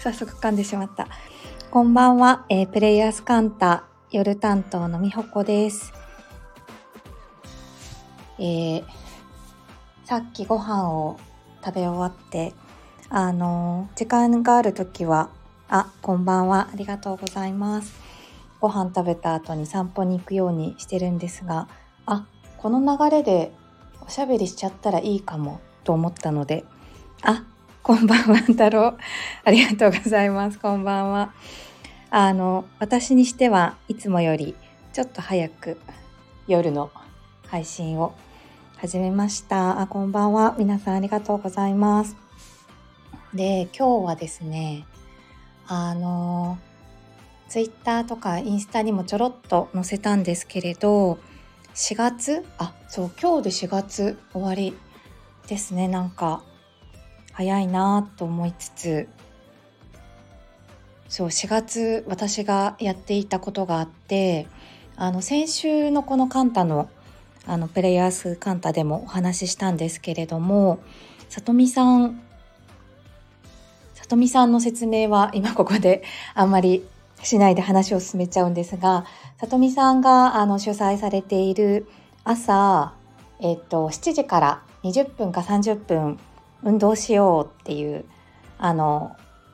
早速噛んでしまった。こんばんは、プレイヤースカンタ夜担当のみほこです。さっきご飯を食べ終わって時間があるときはこんばんは、ありがとうございます。ご飯食べた後に散歩に行くようにしてるんですが、この流れでおしゃべりしちゃったらいいかもと思ったので、こんばんは太郎ありがとうございます。こんばんは。私にしてはいつもよりちょっと早く夜の配信を始めました。こんばんは、皆さんありがとうございます。で、今日はですね、ツイッターとかインスタにもちょろっと載せたんですけれど、今日で4月終わりですね。なんか早いなと思いつつ、4月私がやっていたことがあって、先週のこのカンタのプレイヤースカンタでもお話ししたんですけれども、さとみさんの説明は今ここであんまりしないで話を進めちゃうんですが、さとみさんが主催されている朝、7時から20分か30分運動しようっていう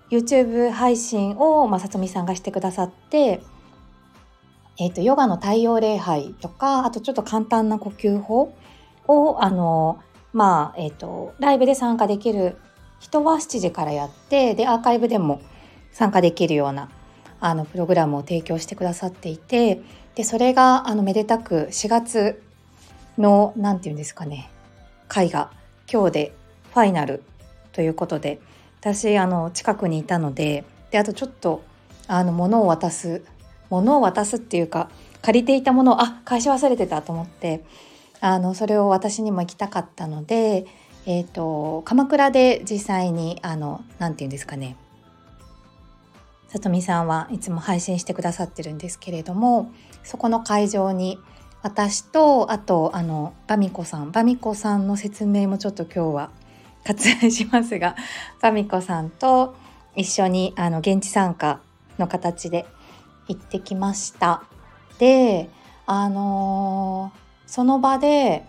YouTube 配信を、さとみさんがしてくださって、ヨガの太陽礼拝とか、あとちょっと簡単な呼吸法をライブで参加できる人は7時からやって、でアーカイブでも参加できるようなプログラムを提供してくださっていて、でそれがめでたく4月の会が今日でファイナルということで、私近くにいたので、であとちょっと物を渡すっていうか、借りていたものを返し忘れてたと思って、それを私にも行きたかったので、鎌倉で実際にさとみさんはいつも配信してくださってるんですけれども、そこの会場に私と、あとバミコさんの説明もちょっと今日は割愛しますが、バミコさんと一緒に現地参加の形で行ってきました。でその場で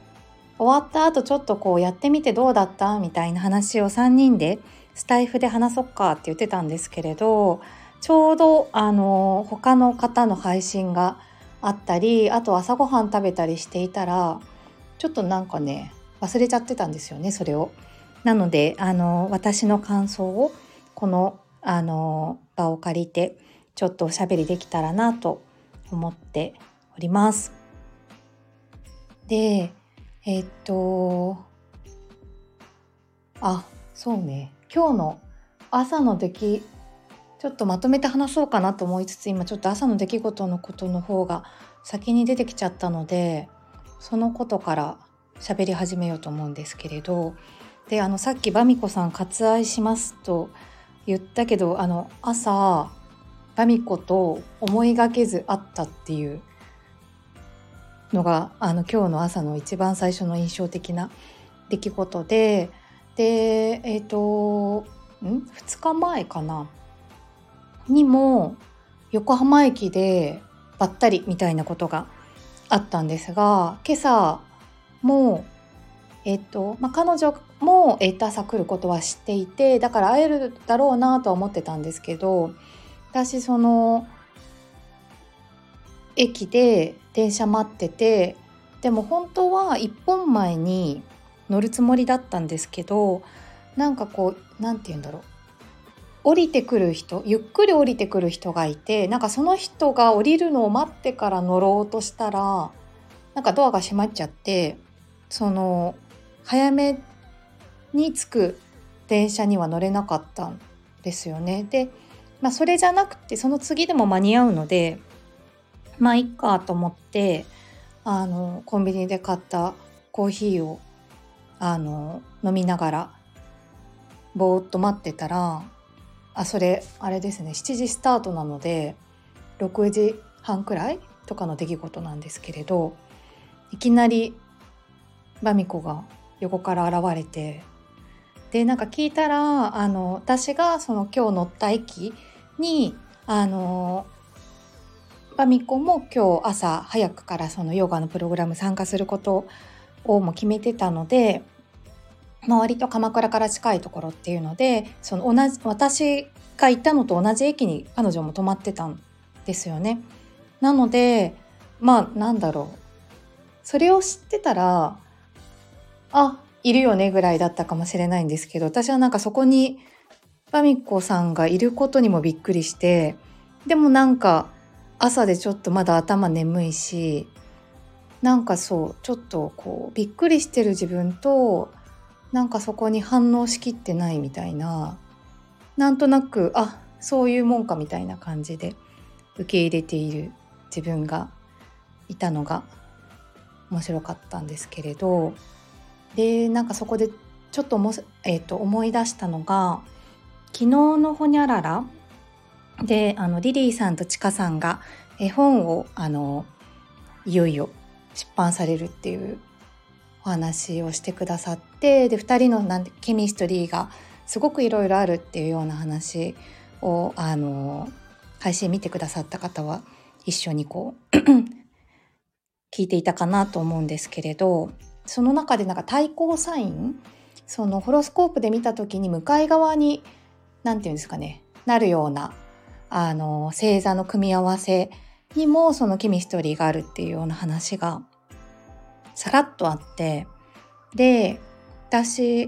終わった後、ちょっとこうやってみてどうだったみたいな話を3人でスタイフで話そっかって言ってたんですけれど、ちょうど他の方の配信があったり、あと朝ごはん食べたりしていたら、ちょっと忘れちゃってたんですよね、それを。なので私の感想をこの場を借りてちょっとおしゃべりできたらなと思っております。で今日の朝のちょっとまとめて話そうかなと思いつつ、今ちょっと朝の出来事のことの方が先に出てきちゃったので、そのことから喋り始めようと思うんですけれど、でさっきバミコさん割愛しますと言ったけど、朝バミコと思いがけず会ったっていうのが今日の朝の一番最初の印象的な出来事で、で2日前かなにも横浜駅でばったりみたいなことがあったんですが、今朝も彼女も朝来ることは知っていて、だから会えるだろうなとは思ってたんですけど、私その駅で電車待ってて、でも本当は1本前に乗るつもりだったんですけど、降りてくる人、ゆっくり降りてくる人がいて、その人が降りるのを待ってから乗ろうとしたら、ドアが閉まっちゃって、早めに着く電車には乗れなかったんですよね。で、それじゃなくてその次でも間に合うので、いっかと思ってコンビニで買ったコーヒーを飲みながらぼーっと待ってたら、7時スタートなので6時半くらいとかの出来事なんですけれど、いきなりバミコが横から現れて、でなんか聞いたら私がその今日乗った駅にバミコも今日朝早くからそのヨガのプログラム参加することをも決めてたので、まあ、割と鎌倉から近いところっていうのでその同じ私が行ったのと同じ駅に彼女も泊まってたんですよね。なのでまあなんだろう、それを知ってたらあいるよねぐらいだったかもしれないんですけど、私はなんかそこにバミコさんがいることにもびっくりして、でもなんか朝でちょっとまだ頭眠いし、なんかそうちょっとこうびっくりしてる自分となんかそこに反応しきってないみたいな、なんとなくあそういうもんかみたいな感じで受け入れている自分がいたのが面白かったんですけれど、でなんかそこでちょっと思い出したのが昨日のホニャララでリリーさんとチカさんが絵本をいよいよ出版されるっていうお話をしてくださって、で2人のケミストリーがすごくいろいろあるっていうような話を配信見てくださった方は一緒にこう聞いていたかなと思うんですけれど、その中でなんか対抗サイン、そのホロスコープで見た時に向かい側になんていうんですかね、なるような星座の組み合わせにもそのケミストリーがあるっていうような話がさらっとあって、で私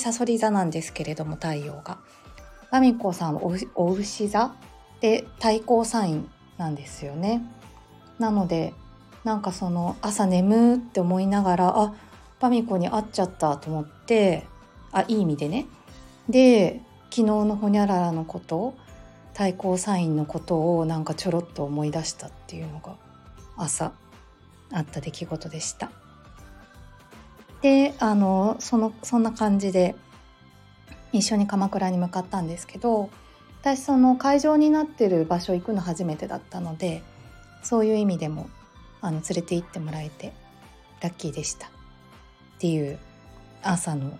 サソリ座なんですけれども、太陽がバミコさんはお牛座で対抗サインなんですよね。なのでなんかその朝眠って思いながらあバミコに会っちゃったと思って、あいい意味でね、で昨日のホニャララのこと対抗サインのことをなんかちょろっと思い出したっていうのが朝あった出来事でした。でそんな感じで一緒に鎌倉に向かったんですけど、私その会場になってる場所行くの初めてだったので、そういう意味でも連れて行ってもらえてラッキーでしたっていう朝の、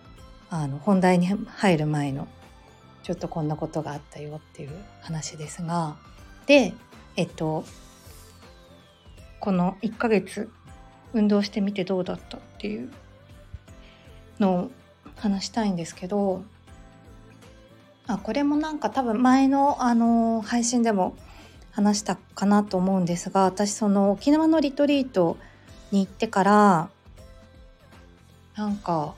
本題に入る前のちょっとこんなことがあったよっていう話ですが、でこの1ヶ月運動してみてどうだったっていうのを話したいんですけど、これもなんか多分前の、配信でも話したかなと思うんですが、私その沖縄のリトリートに行ってからなんか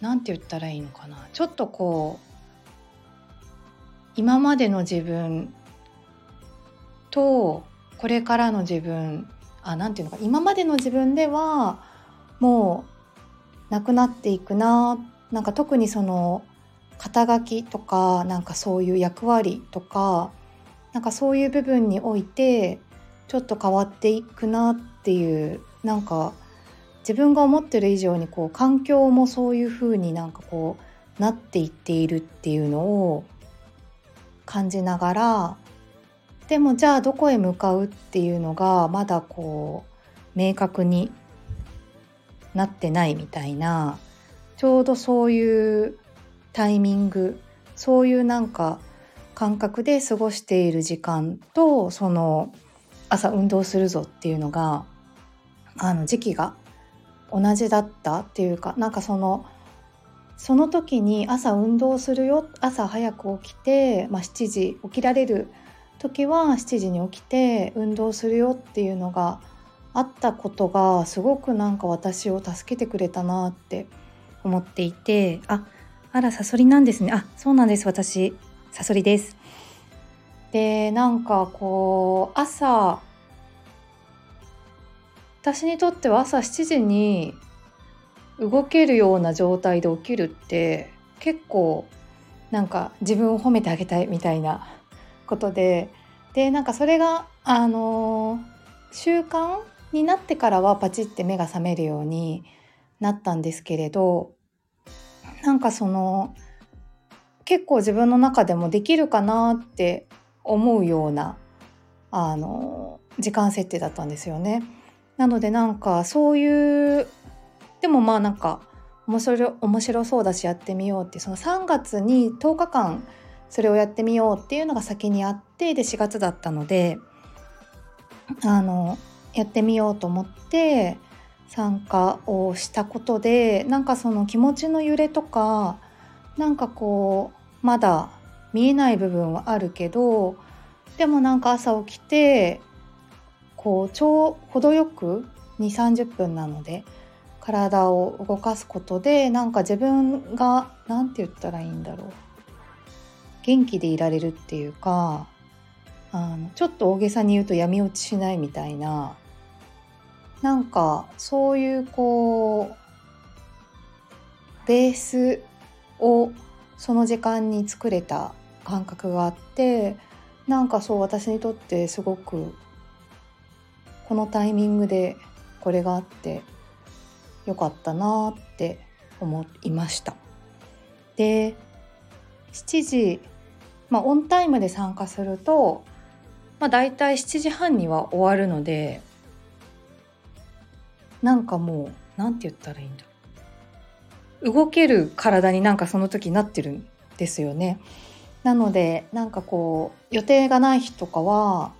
なんて言ったらいいのかな、ちょっとこう今までの自分とこれからの自分、なんていうのか、今までの自分ではもうなくなっていくな、なんか特にその肩書きとかなんかそういう役割とかなんかそういう部分においてちょっと変わっていくなっていう、なんか自分が思ってる以上にこう環境もそういう風になんかこうなっていっているっていうのを感じながら、でもじゃあどこへ向かうっていうのがまだこう明確になってないみたいな、ちょうどそういうタイミング、そういうなんか感覚で過ごしている時間と、その朝運動するぞっていうのが時期が同じだったっていうか、なんかその時に朝運動するよ、朝早く起きて、7時起きられる時は7時に起きて運動するよっていうのがあったことがすごくなんか私を助けてくれたなって思っていて、あらサソリなんですね、あそうなんです、私サソリです。でなんかこう朝、私にとっては朝7時に動けるような状態で起きるって結構なんか自分を褒めてあげたいみたいなことで、でなんかそれが習慣になってからはパチって目が覚めるようになったんですけれど、なんかその結構自分の中でもできるかなって思うような時間設定だったんですよね。なのでなんかそういう、でもまあなんか面白そうだしやってみようって、その3月に10日間それをやってみようっていうのが先にあって、で4月だったのでやってみようと思って参加をしたことで、なんかその気持ちの揺れとか、なんかこうまだ見えない部分はあるけど、でもなんか朝起きてこう程よく 2,30 分なので体を動かすことで、なんか自分がなんて言ったらいいんだろう、元気でいられるっていうか、ちょっと大げさに言うと闇落ちしないみたいな、なんかそういうこうベースをその時間に作れた感覚があって、なんかそう私にとってすごくこのタイミングでこれがあってよかったなって思いました。で7時、オンタイムで参加すると、だいたい7時半には終わるので、なんかもうなんて言ったらいいんだろう、動ける体になんかその時なってるんですよね。なのでなんかこう予定がない日とかは、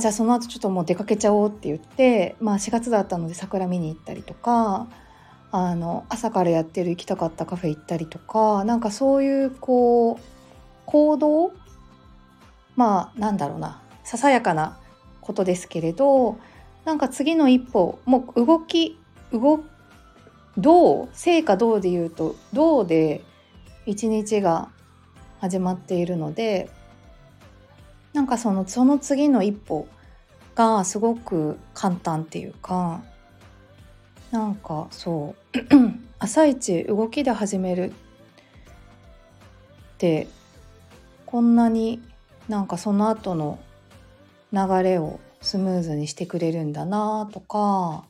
じゃあその後ちょっともう出かけちゃおうって言って、4月だったので桜見に行ったりとか、朝からやってる行きたかったカフェ行ったりとか、なんかそういうこう行動、なんだろうな、ささやかなことですけれど、なんか次の一歩、もう成果どうで言うとどうで一日が始まっているので、なんかその次の一歩がすごく簡単っていうか、なんかそう朝一動きで始めるってこんなになんかその後の流れをスムーズにしてくれるんだなとか、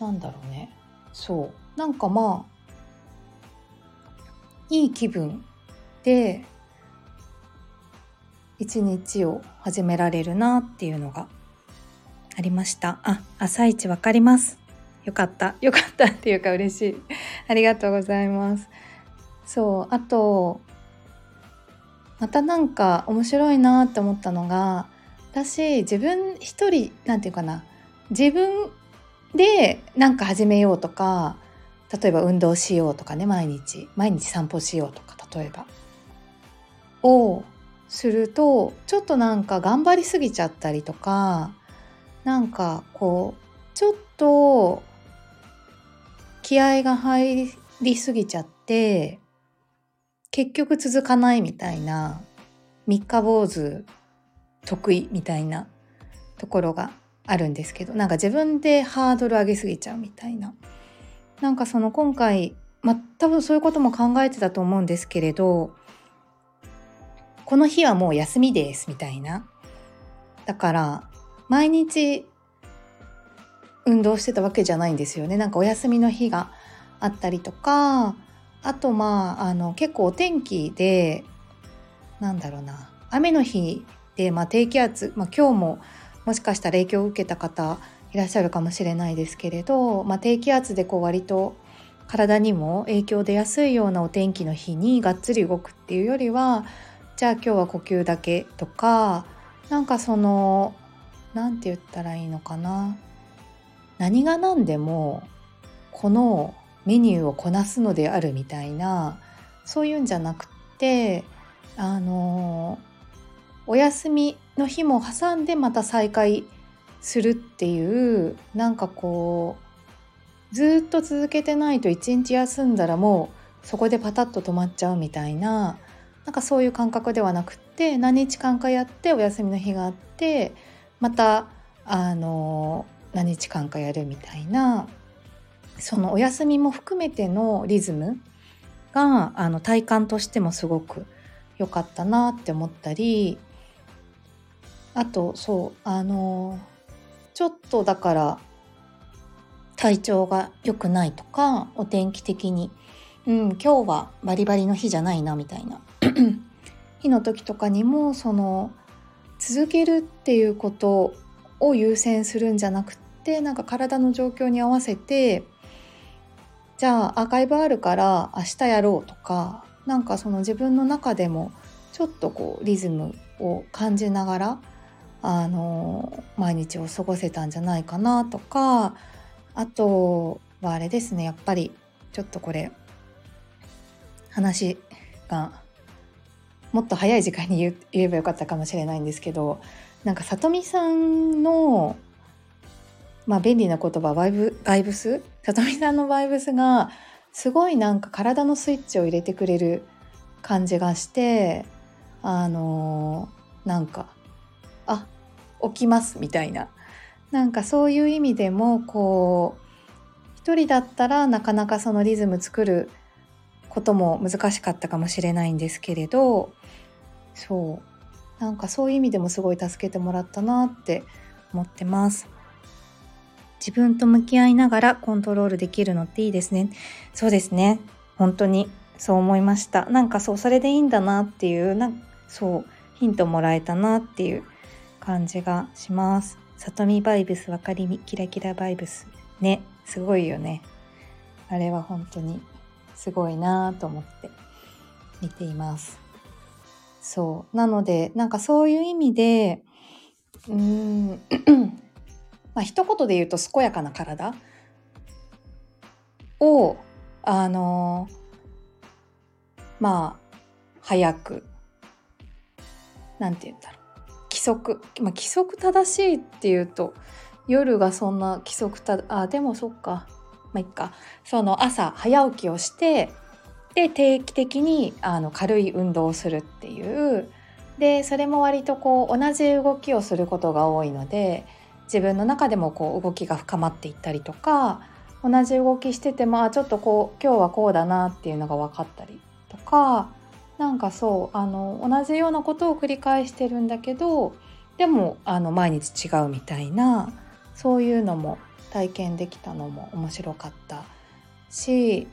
なんだろうね、そうなんかいい気分で一日を始められるなっていうのがありました。朝一わかります、よかったっていうか嬉しいありがとうございます。そう、あとまたなんか面白いなって思ったのが、私自分一人なんていうかな、自分でなんか始めようとか、例えば運動しようとかね、毎日散歩しようとか例えばをすると、ちょっとなんか頑張りすぎちゃったりとか、なんかこうちょっと気合が入りすぎちゃって結局続かないみたいな、三日坊主得意みたいなところがあるんですけど、なんか自分でハードル上げすぎちゃうみたいな、なんか今回多分そういうことも考えてたと思うんですけれど、この日はもう休みですみたいな、だから毎日運動してたわけじゃないんですよね。なんかお休みの日があったりとか、あと結構お天気でなんだろうな、雨の日で低気圧、今日ももしかしたら影響を受けた方いらっしゃるかもしれないですけれど、低気圧でこう割と体にも影響出やすいようなお天気の日にがっつり動くっていうよりは、じゃあ今日は呼吸だけとか、なんかなんて言ったらいいのかな、何が何でもこのメニューをこなすのであるみたいな、そういうんじゃなくて、お休みの日も挟んでまた再開するっていう、なんかこうずっと続けてないと一日休んだらもうそこでパタッと止まっちゃうみたいな、なんかそういう感覚ではなくって、何日間かやってお休みの日があって、また何日間かやるみたいな、そのお休みも含めてのリズムが体感としてもすごく良かったなって思ったり、あとそうちょっとだから体調が良くないとか、お天気的に今日はバリバリの日じゃないなみたいな日の時とかにも、続けるっていうことを優先するんじゃなくて、なんか体の状況に合わせてじゃあアーカイブあるから明日やろうとか、なんかその自分の中でもちょっとこうリズムを感じながら毎日を過ごせたんじゃないかなとか、あとはあれですね、やっぱりちょっとこれ話がもっと早い時間に言えばよかったかもしれないんですけど、なんかさとみさんの、便利な言葉バイブス、さとみさんのバイブスがすごいなんか体のスイッチを入れてくれる感じがして、なんか起きますみたいな、なんかそういう意味でもこう一人だったらなかなかそのリズム作ることも難しかったかもしれないんですけれど、そうなんかそういう意味でもすごい助けてもらったなって思ってます。自分と向き合いながらコントロールできるのっていいですね。そうですね、本当にそう思いました。なんかそう、それでいいんだなっていう、ヒントもらえたなっていう感じがします。さとみバイブス、わかりみ、キラキラバイブスね、すごいよね。あれは本当にすごいなと思って見ています。そうなので、なんかそういう意味で一言で言うと健やかな体を早くなんて言うんだろう、規則正しいっていうと夜がそんな規則でもそっか、いっか、その朝早起きをして、で定期的に軽い運動をするっていう、でそれも割とこう同じ動きをすることが多いので、自分の中でもこう動きが深まっていったりとか、同じ動きしててもちょっとこう今日はこうだなっていうのが分かったりとか、なんかそう同じようなことを繰り返してるんだけど、でも毎日違うみたいな、そういうのも体験できたのも面白かったし、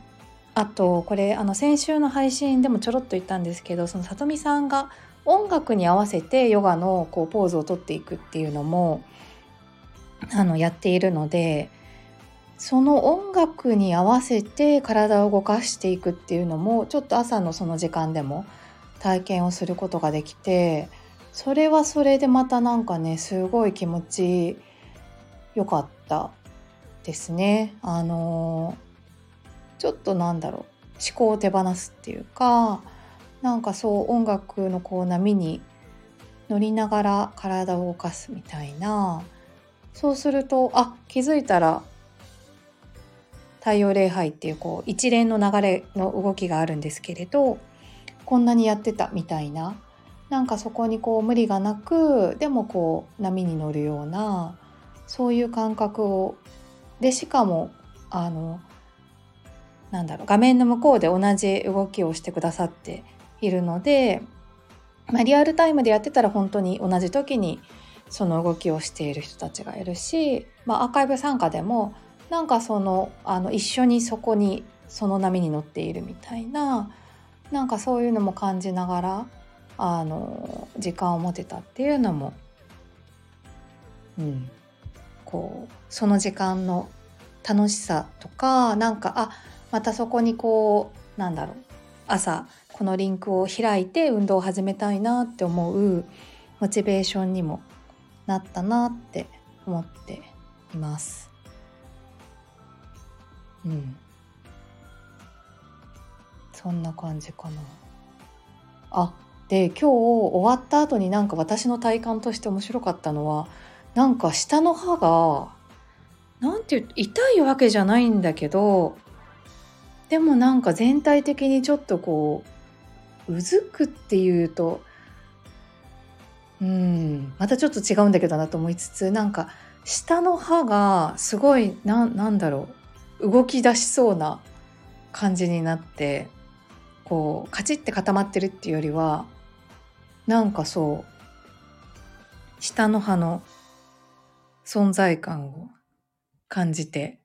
あとこれ先週の配信でもちょろっと言ったんですけど、そのさとみさんが音楽に合わせてヨガのこうポーズをとっていくっていうのもやっているので、その音楽に合わせて体を動かしていくっていうのもちょっと朝のその時間でも体験をすることができて、それはそれでまたなんかね、すごい気持ちよかったですね。ちょっと思考を手放すっていうか、なんかそう音楽のこう波に乗りながら体を動かすみたいな、そうすると気づいたら太陽礼拝っていう、こう一連の流れの動きがあるんですけれど、こんなにやってたみたいな、なんかそこにこう無理がなく、でもこう波に乗るような、そういう感覚をで、しかも画面の向こうで同じ動きをしてくださっているので、リアルタイムでやってたら本当に同じ時にその動きをしている人たちがいるし、アーカイブ参加でもなんか一緒にそこにその波に乗っているみたいな、なんかそういうのも感じながら時間を持てたっていうのも、こうその時間の楽しさとか、なんかまたそこにこう朝このリンクを開いて運動を始めたいなって思うモチベーションにもなったなって思っています。そんな感じかな。で今日終わった後になんか私の体感として面白かったのは、なんか下の歯が痛いわけじゃないんだけど、でもなんか全体的にちょっとこううずくっていうとまたちょっと違うんだけどなと思いつつ、なんか下の歯がすごい動き出しそうな感じになって、こうカチッて固まってるっていうよりは、なんか下の歯の存在感を感じて、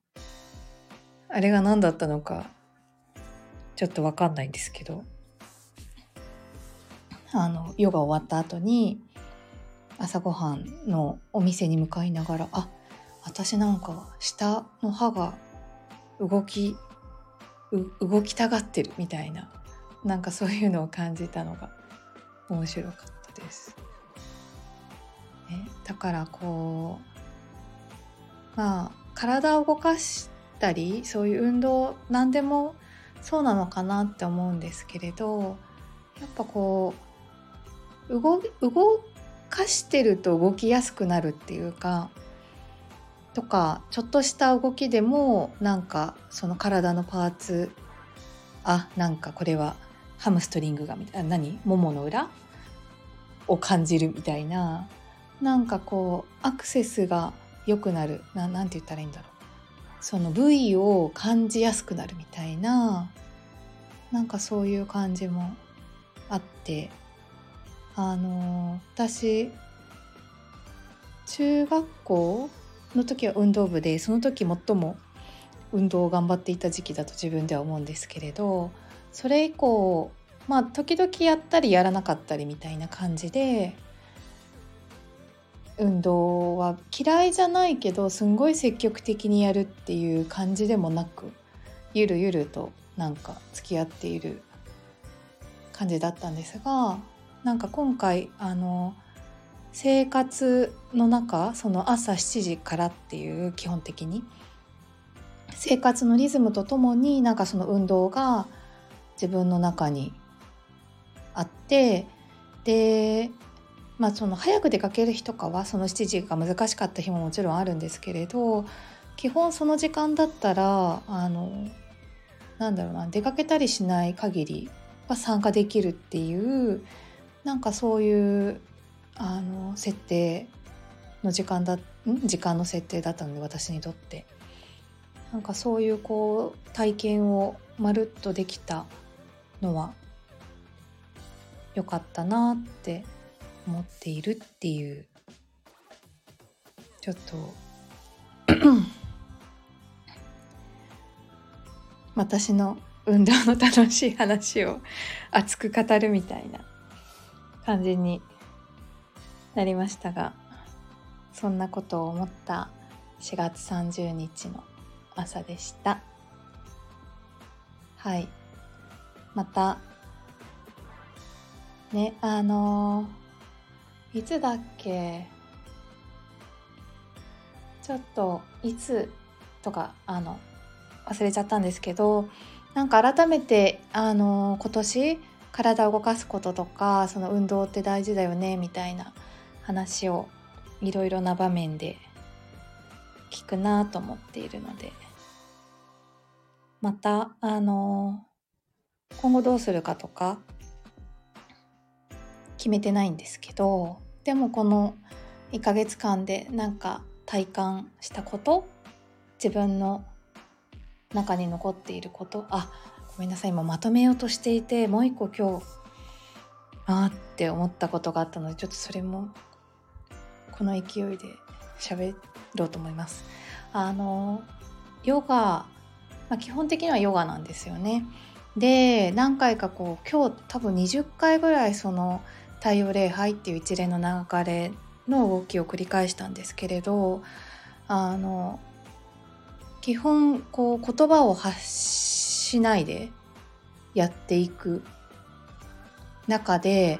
あれが何だったのかちょっと分かんないんですけど、ヨガ終わった後に朝ごはんのお店に向かいながら、私なんか下の歯が動き動きたがってるみたいな、なんかそういうのを感じたのが面白かったです、ね、だからこう体を動かしたりそういう運動何でもそうなのかなって思うんですけれど、やっぱこう動かしてると動きやすくなるっていうかとか、ちょっとした動きでもなんかその体のパーツ、なんかこれはハムストリングがみたいな、ももの裏を感じるみたいな、なんかこうアクセスが良くなる、なんて言ったらいいんだろう、その部位を感じやすくなるみたいな、なんかそういう感じもあって、私中学校の時は運動部で、その時最も運動を頑張っていた時期だと自分では思うんですけれど、それ以降時々やったりやらなかったりみたいな感じで、運動は嫌いじゃないけどすんごい積極的にやるっていう感じでもなく、ゆるゆるとなんか付き合っている感じだったんですが、なんか今回生活の中、その朝7時からっていう基本的に生活のリズムとともに、なんかその運動が自分の中にあって、でその早く出かける日とかはその7時が難しかった日ももちろんあるんですけれど、基本その時間だったら出かけたりしない限りは参加できるっていう、なんかそういう設定の時間の設定だったので、私にとってなんかそういうこう体験をまるっとできたのは良かったなって思っているっていう、ちょっと私の運動の楽しい話を熱く語るみたいな感じになりましたが、そんなことを思った4月30日の朝でした。はい、またね、いつだっけ、ちょっといつとか忘れちゃったんですけど、なんか改めて今年体を動かすこととか、その運動って大事だよねみたいな話をいろいろな場面で聞くなと思っているので、また今後どうするかとか決めてないんですけど、でもこの1ヶ月間でなんか体感したこと、自分の中に残っていること、ごめんなさい、今まとめようとしていて、もう一個今日って思ったことがあったので、ちょっとそれもこの勢いで喋ろうと思います。ヨガ、基本的にはヨガなんですよね。で、何回かこう今日多分20回ぐらいその太陽礼拝っていう一連の流れの動きを繰り返したんですけれど、基本こう言葉を発しないでやっていく中で、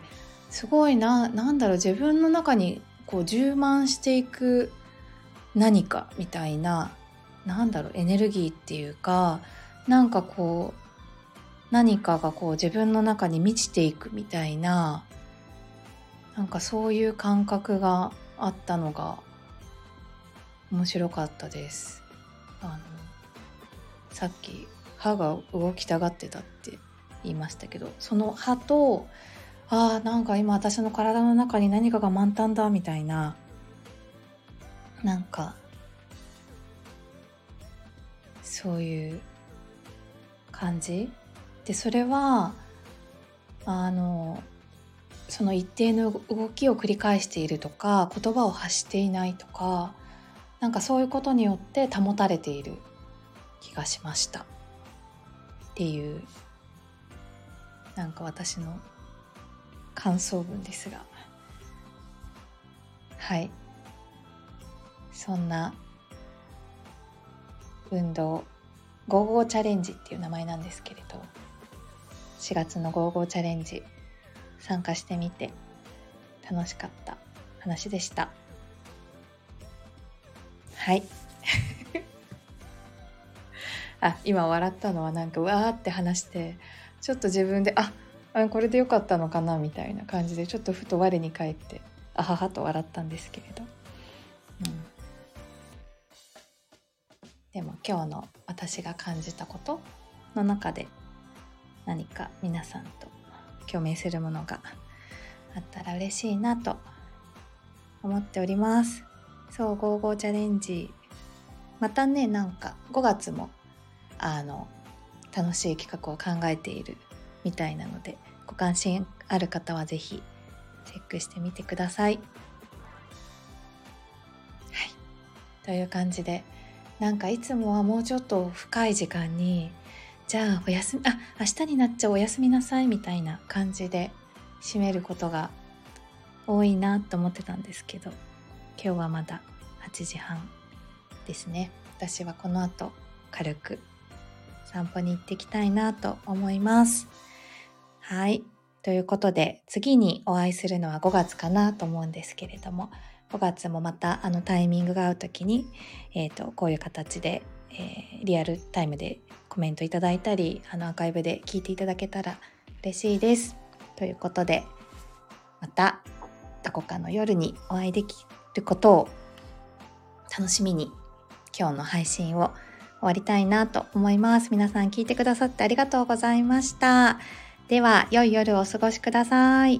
すごい自分の中にこう充満していく何かみたいな、エネルギーっていうか、なんかこう何かがこう自分の中に満ちていくみたいな、なんかそういう感覚があったのが面白かったです。さっき歯が動きたがってたって言いましたけど、その歯となんか今私の体の中に何かが満タンだみたいな、なんかそういう感じで、それはその一定の動きを繰り返しているとか、言葉を発していないとか、なんかそういうことによって保たれている気がしましたっていう、なんか私の感想文ですが、はい、そんな運動55チャレンジっていう名前なんですけれど、4月の55チャレンジ参加してみて楽しかった話でした。はいあ、今笑ったのはなんかわーって話してちょっと自分でこれでよかったのかなみたいな感じでちょっとふと我に返ってあははと笑ったんですけれど、でも今日の私が感じたことの中で何か皆さんと共鳴するものがあったら嬉しいなと思っております。そう、55チャレンジまたね、なんか5月も楽しい企画を考えているみたいなので、ご関心ある方はぜひチェックしてみてください。はい、という感じで、なんかいつもはもうちょっと深い時間にじゃあおやすみ、明日になっちゃおやすみなさいみたいな感じで締めることが多いなと思ってたんですけど、今日はまだ8時半ですね。私はこの後軽く散歩に行ってきたいなと思います。はい、ということで次にお会いするのは5月かなと思うんですけれども、5月もまたタイミングが合う時に、こういう形で、リアルタイムでコメントいただいたりアーカイブで聞いていただけたら嬉しいです。ということでまたどこかの夜にお会いできることを楽しみに今日の配信を終わりたいなと思います。皆さん聞いてくださってありがとうございました。では良い夜をお過ごしください。